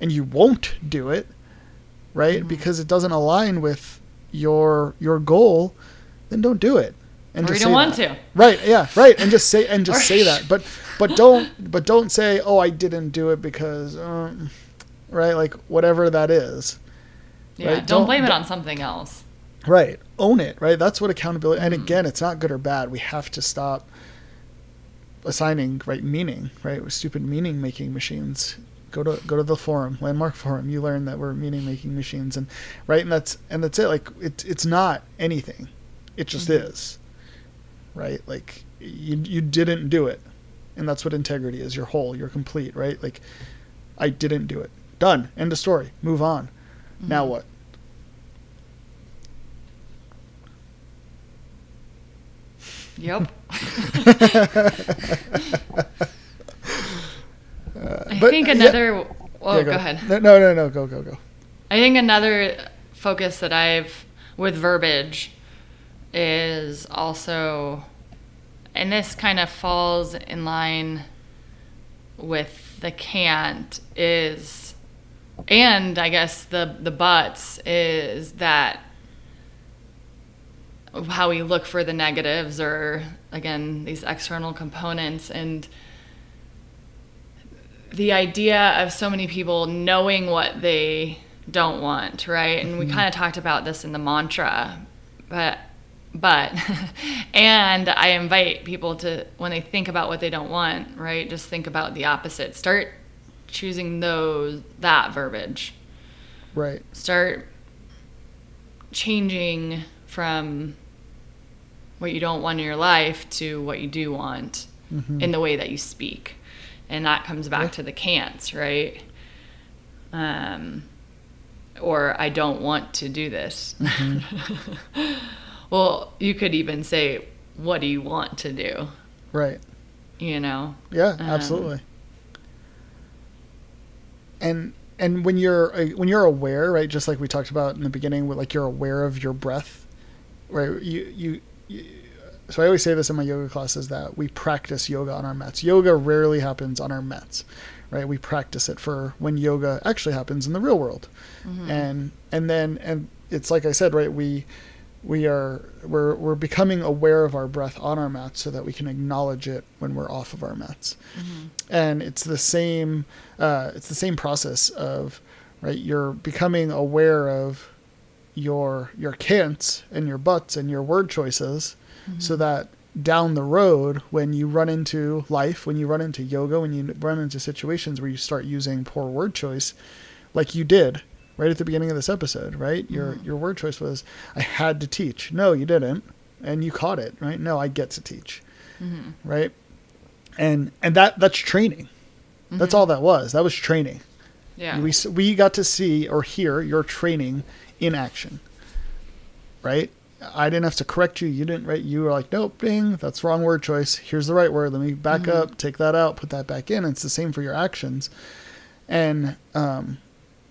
and you won't do it, right? Mm-hmm. Because it doesn't align with your your goal, then don't do it. And or just you don't want that. To. Right? Yeah. Right. And just say and just say that. But but don't but don't say, oh, I didn't do it because, um, right? Like, whatever that is. Yeah. Right? Don't, don't blame don't, it on something else. Right. Own it. Right. That's what accountability. Mm-hmm. And again, it's not good or bad. We have to stop assigning right meaning, right? We're stupid meaning making machines. Go to, go to the forum, Landmark Forum. You learn that we're meaning making machines, and right. And that's, and that's it. Like, it's, it's not anything. It just mm-hmm. is. Right. Like, you, you didn't do it. And that's what integrity is. You're whole, you're complete, right? Like, I didn't do it. Done. End of story. Move on. Mm-hmm. Now what? Yep. Uh, I but, think another yeah. oh yeah, go, go ahead no no no go go go I think another focus that I've with verbiage is also, and this kind of falls in line with the can't, is, and I guess the the buts, is that how we look for the negatives, or again these external components, and the idea of so many people knowing what they don't want, right? And we kind of talked about this in the mantra, but but and I invite people to, when they think about what they don't want, right, just think about the opposite. Start choosing those that verbiage, right? Start changing from what you don't want in your life to what you do want, mm-hmm. in the way that you speak. And that comes back yeah. to the can'ts, right? Um, or I don't want to do this. Mm-hmm. Well, you could even say, what do you want to do? Right. You know? Yeah, absolutely. Um, and and when you're when you're aware, right, just like we talked about in the beginning, like you're aware of your breath, right? You you. you So I always say this in my yoga classes, that we practice yoga on our mats. Yoga rarely happens on our mats, right? We practice it for when yoga actually happens in the real world. Mm-hmm. And, and then, and it's like I said, right, we, we are, we're, we're becoming aware of our breath on our mats so that we can acknowledge it when we're off of our mats. Mm-hmm. And it's the same, uh, it's the same process of, right, you're becoming aware of your, your can'ts and your buts and your word choices. Mm-hmm. So that down the road, when you run into life, when you run into yoga, when you run into situations where you start using poor word choice, like you did right at the beginning of this episode, right? Mm-hmm. Your your word choice was, I had to teach. No, you didn't. And you caught it, right? No, I get to teach. Mm-hmm. Right? And and that that's training. Mm-hmm. That's all that was. That was training. Yeah. We we got to see or hear your training in action. Right? I didn't have to correct you. You didn't, right? You were like, nope, ding, that's wrong word choice. Here's the right word. Let me back mm-hmm. up, take that out, put that back in. It's the same for your actions. And, um,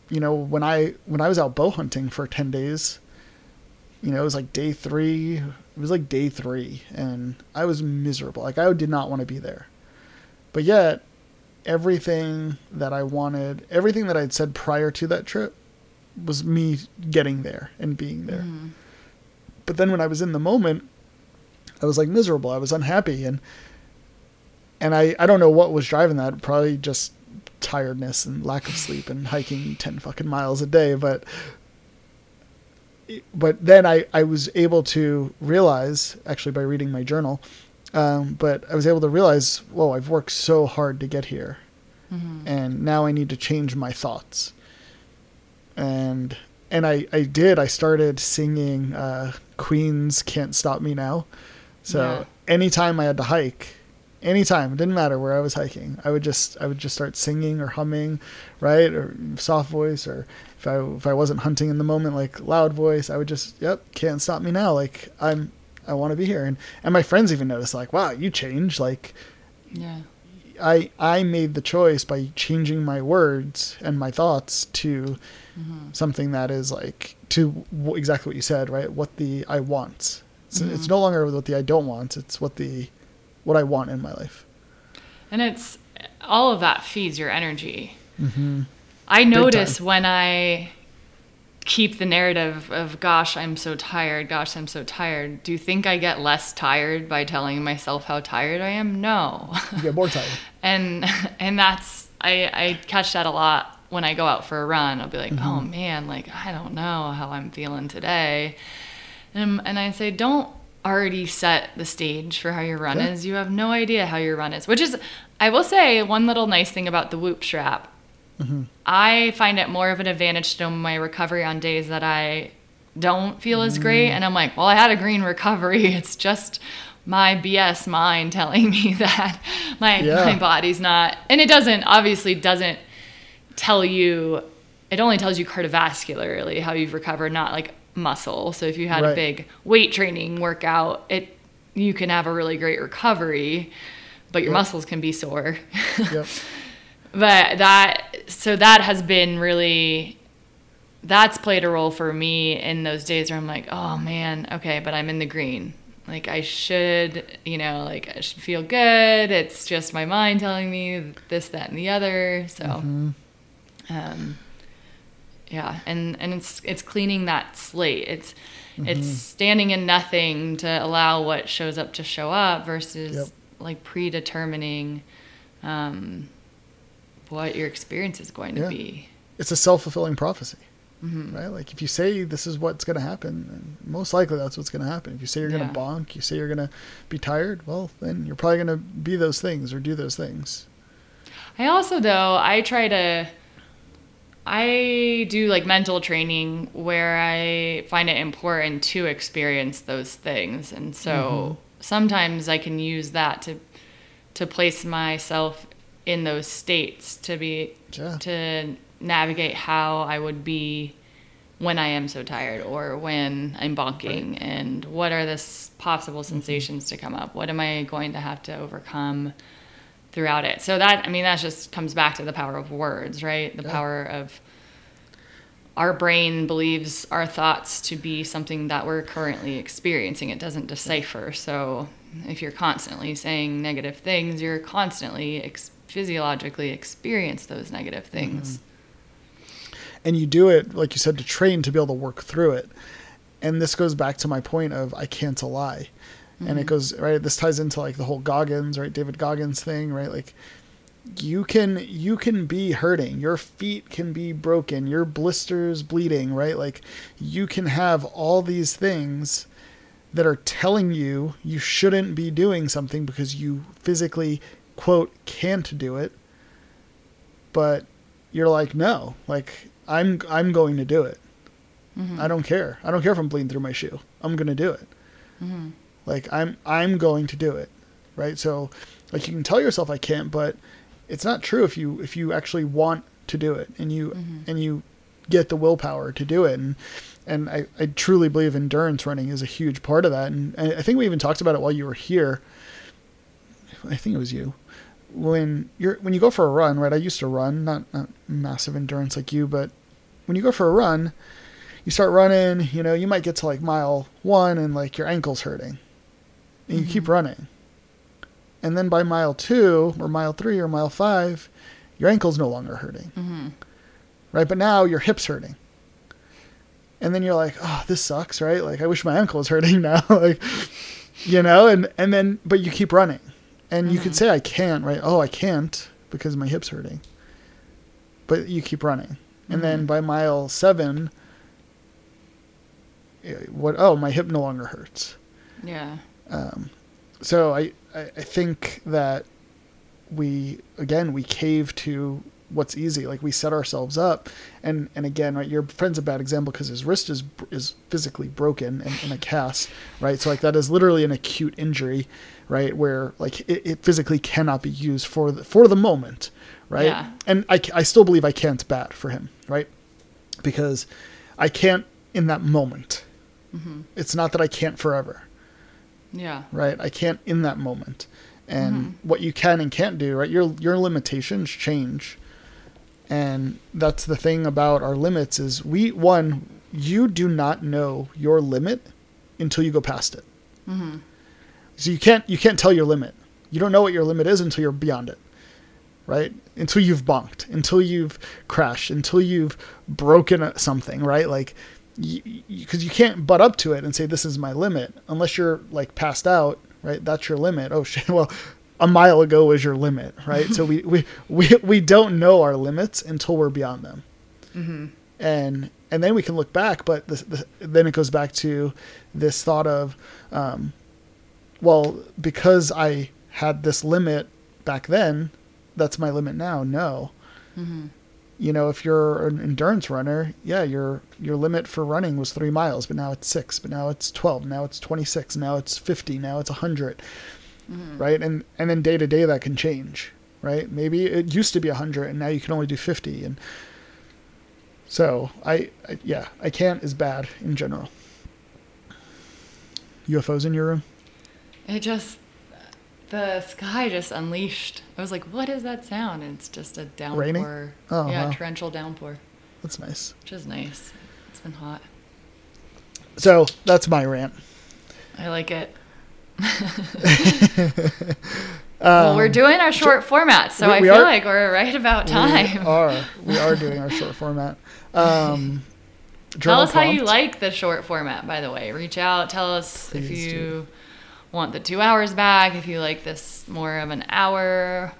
you know, when I, when I was out bow hunting for ten days, you know, it was like day three, it was like day three and I was miserable. Like I did not want to be there, but yet everything that I wanted, everything that I'd said prior to that trip was me getting there and being there. Mm-hmm. But then when I was in the moment, I was like miserable. I was unhappy. And, and I, I don't know what was driving that. Probably just tiredness and lack of sleep and hiking ten fucking miles a day. But, but then I, I was able to realize, actually by reading my journal, um, but I was able to realize, whoa, I've worked so hard to get here. Mm-hmm. And now I need to change my thoughts. And, and I, I did, I started singing, uh, Queen's Can't Stop Me Now. So yeah. anytime I had to hike, anytime, it didn't matter where I was hiking, I would just, I would just start singing or humming, right? Or soft voice, or if I, if I wasn't hunting in the moment, like loud voice, I would just, yep, can't stop me now. Like I'm, I want to be here. And, and my friends even noticed, like, wow, you changed. Like, yeah, I, I made the choice by changing my words and my thoughts to mm-hmm. something that is like to w- exactly what you said, right? What the I want. It's, mm-hmm. it's no longer what the I don't want. It's what the what I want in my life. And it's all of that feeds your energy. Mm-hmm. I notice when I keep the narrative of, gosh, I'm so tired. Gosh, I'm so tired. Do you think I get less tired by telling myself how tired I am? No. You get more tired. and and that's, I, I catch that a lot when I go out for a run. I'll be like, mm-hmm. oh man, like, I don't know how I'm feeling today. And, and I say, don't already set the stage for how your run yeah. is. You have no idea how your run is, which is, I will say, one little nice thing about the Whoop strap. Mm-hmm. I find it more of an advantage to my recovery on days that I don't feel as great. And I'm like, well, I had a green recovery. It's just my B S mind telling me that my, yeah. my body's not. And it doesn't, obviously doesn't tell you. It only tells you cardiovascularly how you've recovered, not like muscle. So if you had right. a big weight training workout, it you can have a really great recovery, but your yep. muscles can be sore. Yep. But that, so that has been really, that's played a role for me in those days where I'm like, oh man, okay, but I'm in the green. Like I should, you know, like I should feel good. It's just my mind telling me this, that, and the other. So, mm-hmm. um, yeah. And, and it's, it's cleaning that slate. It's, mm-hmm. it's standing in nothing to allow what shows up to show up versus yep. like predetermining, um, what your experience is going yeah. to be. It's a self-fulfilling prophecy, mm-hmm. right? Like if you say this is what's going to happen, most likely that's what's going to happen. If you say you're yeah. going to bonk, you say you're going to be tired, well, then you're probably going to be those things or do those things. I also, though, I try to, I do like mental training where I find it important to experience those things. And so mm-hmm. sometimes I can use that to, to place myself in those states to be yeah. to navigate how I would be when I am so tired or when I'm bonking right. and what are the possible sensations mm-hmm. to come up, what am I going to have to overcome throughout it. So that, I mean, that just comes back to the power of words, right? The yeah. power of our brain believes our thoughts to be something that we're currently experiencing. It doesn't decipher. So if you're constantly saying negative things, you're constantly ex- physiologically experience those negative things. Mm-hmm. And you do it, like you said, to train to be able to work through it. And this goes back to my point of I can't a lie. Mm-hmm. And it goes, right, this ties into like the whole Goggins, right, David Goggins thing, right? Like you can you can be hurting. Your feet can be broken. Your blisters bleeding, right? Like you can have all these things that are telling you you shouldn't be doing something because you physically, quote, can't do it. But you're like, no, like... I'm I'm going to do it. Mm-hmm. I don't care. I don't care if I'm bleeding through my shoe. I'm going to do it. Mm-hmm. Like I'm I'm going to do it, right? So, like you can tell yourself I can't, but it's not true if you if you actually want to do it and you mm-hmm. and you get the willpower to do it. And and I, I truly believe endurance running is a huge part of that. And, and I think we even talked about it while you were here. I think it was you. When you're when you go for a run, right? I used to run, not, not massive endurance like you, but when you go for a run, you start running, you know, you might get to like mile one and like your ankle's hurting and you mm-hmm. keep running. And then by mile two or mile three or mile five, your ankle's no longer hurting, mm-hmm. right? But now your hip's hurting. And then you're like, oh, this sucks, right? Like I wish my ankle was hurting now, like, you know, and, and then, but you keep running. And mm-hmm. you could say, I can't, right? Oh, I can't because my hip's hurting. But you keep running. And mm-hmm. then by mile seven, what? oh, my hip no longer hurts. Yeah. Um, so I, I, I think that we, again, we cave to what's easy. Like we set ourselves up. And, and again, right, your friend's a bad example because his wrist is is physically broken and in a cast, right? So like that is literally an acute injury, right? Where like it, it physically cannot be used for the, for the moment. Right. Yeah. And I, I still believe I can't bat for him. Right. Because I can't in that moment. Mm-hmm. It's not that I can't forever. Yeah. Right. I can't in that moment. And mm-hmm. what you can and can't do, right. Your, your limitations change. And that's the thing about our limits is we, one, you do not know your limit until you go past it. Mm-hmm. So you can't, you can't tell your limit. You don't know what your limit is until you're beyond it, right? Until you've bonked, until you've crashed, until you've broken something, right? Like, because you, you, you can't butt up to it and say, this is my limit unless you're like passed out, right? That's your limit. Oh shit. Well, a mile ago was your limit, right? So we, we, we, we don't know our limits until we're beyond them. Mm-hmm. And, and then we can look back, but this, this, then it goes back to this thought of, um, well, because I had this limit back then, that's my limit now. No, mm-hmm. you know, if you're an endurance runner, yeah, your, your limit for running was three miles, but now it's six, but now it's twelve, now it's twenty-six, now it's fifty, now it's a hundred. Mm-hmm. Right. And, and then day to day that can change, right? Maybe it used to be a hundred and now you can only do fifty. And so I, I, yeah, I can't is bad in general. U F Os in your room? it just, the sky just unleashed. I was like, what is that sound? And it's just a downpour. Raining? Oh, yeah, wow. Torrential downpour. That's nice. Which is nice. It's been hot. So that's my rant. I like it. Well, we're doing our short format, so we, I we feel are, like we're right about time. We are. We are doing our short format. Um, tell us prompt. How you like the short format, by the way. Reach out. Tell us Please if you do. want the two hours back, if you like this more of an hour.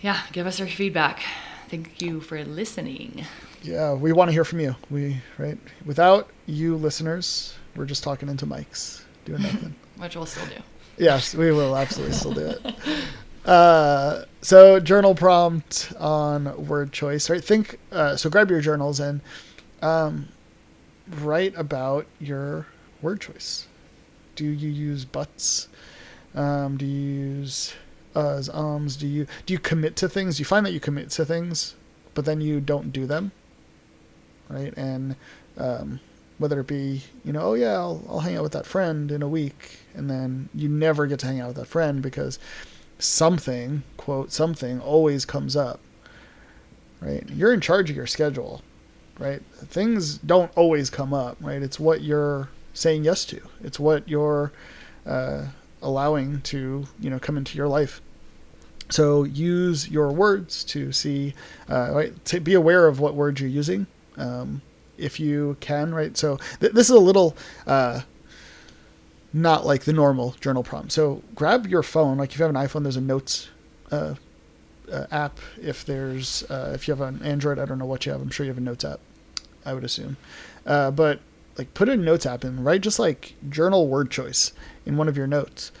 Yeah, give us your feedback. Thank you for listening. Yeah, we want to hear from you. We right? Without you listeners, we're just talking into mics, doing nothing. Which we'll still do. Yes, we will absolutely still do it. Uh, so journal prompt on word choice, right? Think, uh, so grab your journals and um, write about your word choice. Do you use buts? Um, do you use uhs, ums? Do you, do you commit to things? Do you find that you commit to things, but then you don't do them, right? And um, whether it be, you know, oh yeah, I'll, I'll hang out with that friend in a week. And then you never get to hang out with that friend because something, quote, something always comes up, right? You're in charge of your schedule, right? Things don't always come up, right? It's what you're saying yes to. It's what you're uh, allowing to, you know, come into your life. So use your words to see, uh, right? To be aware of what words you're using. Um, if you can, right? So th- this is a little, uh, not like the normal journal prompt. So grab your phone. Like if you have an iPhone, there's a notes, uh, uh app. If there's, uh, if you have an Android, I don't know what you have. I'm sure you have a notes app, I would assume. Uh, but like put in a notes app and write just like journal word choice in one of your notes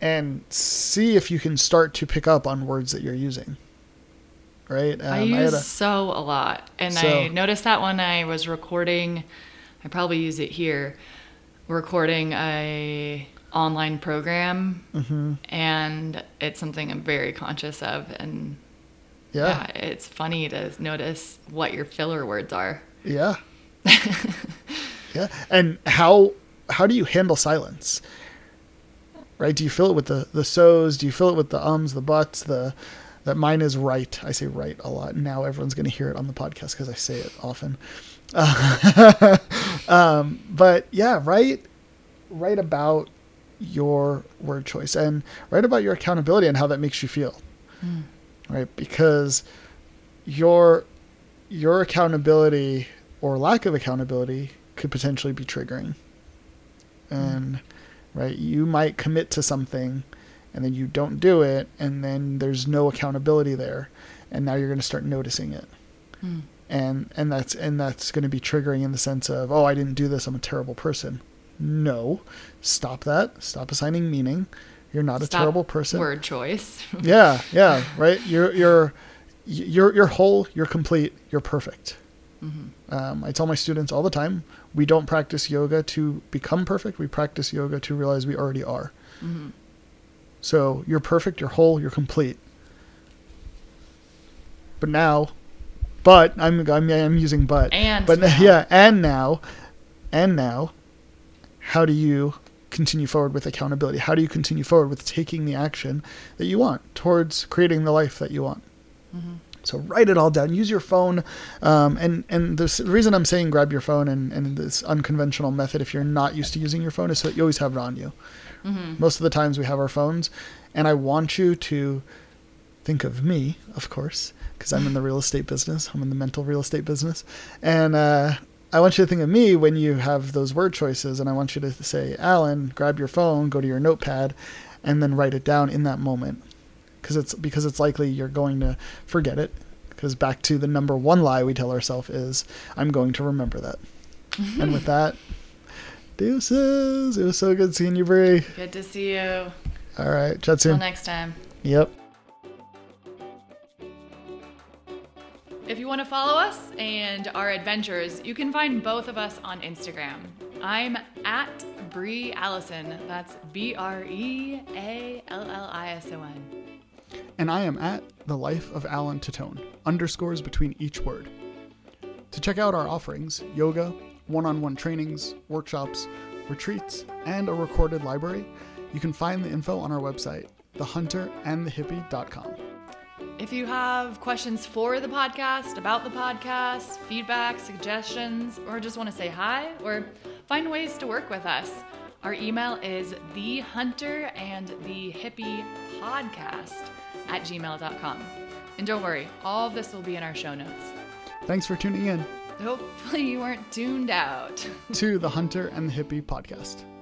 and see if you can start to pick up on words that you're using. Right. Um, I use I had a, so a lot. And so, I noticed that when I was recording, I probably use it here, recording a online program. Mm-hmm. And it's something I'm very conscious of. And yeah. yeah, it's funny to notice what your filler words are. Yeah. yeah. And how, how do you handle silence? Right. Do you fill it with the, the so's? Do you fill it with the ums, the buts, the, That mine is right. I say right a lot. Now everyone's going to hear it on the podcast because I say it often. Uh, um, but yeah, write, write about your word choice and write about your accountability and how that makes you feel. Mm. Right? Because your your accountability or lack of accountability could potentially be triggering. And mm. right, you might commit to something and then you don't do it, and then there's no accountability there, and now you're going to start noticing it, mm. and and that's and that's going to be triggering in the sense of, oh, I didn't do this, I'm a terrible person. No, stop that. Stop assigning meaning. You're not stop a terrible person. Word choice. yeah, yeah, right. You're you're you're you're whole. You're complete. You're perfect. Mm-hmm. Um, I tell my students all the time, we don't practice yoga to become perfect. We practice yoga to realize we already are. Mm-hmm. So you're perfect, you're whole, you're complete. But now, but I'm I'm, I'm using but. And but now. yeah, and now, and now, how do you continue forward with accountability? How do you continue forward with taking the action that you want towards creating the life that you want? Mm-hmm. So write it all down. Use your phone. Um, and, and the reason I'm saying grab your phone and, and this unconventional method, if you're not used to using your phone, is so that you always have it on you. Mm-hmm. Most of the times we have our phones. And I want you to think of me, of course, because I'm in the real estate business. I'm in the mental real estate business. And uh, I want you to think of me when you have those word choices. And I want you to say, Alan, grab your phone, go to your notepad, and then write it down in that moment. Because it's because it's likely you're going to forget it. Because back to the number one lie we tell ourselves is, I'm going to remember that. Mm-hmm. And with that, deuces. It was so good seeing you, Bree. Good to see you. All right. Chat soon. Till next time. Yep. If you want to follow us and our adventures, you can find both of us on Instagram. I'm at Bree Allison. That's B R E A L L I S O N. And I am at The Life of Alan Tatone, underscores between each word. To check out our offerings, yoga, one-on-one trainings, workshops, retreats, and a recorded library, you can find the info on our website, the hunter and the hippie dot com. If you have questions for the podcast, about the podcast, feedback, suggestions, or just want to say hi, or find ways to work with us, our email is the hunter and the hippie podcast at gmail dot com. And don't worry, all of this will be in our show notes. Thanks for tuning in. Hopefully you weren't tuned out. To the Hunter and the Hippie podcast.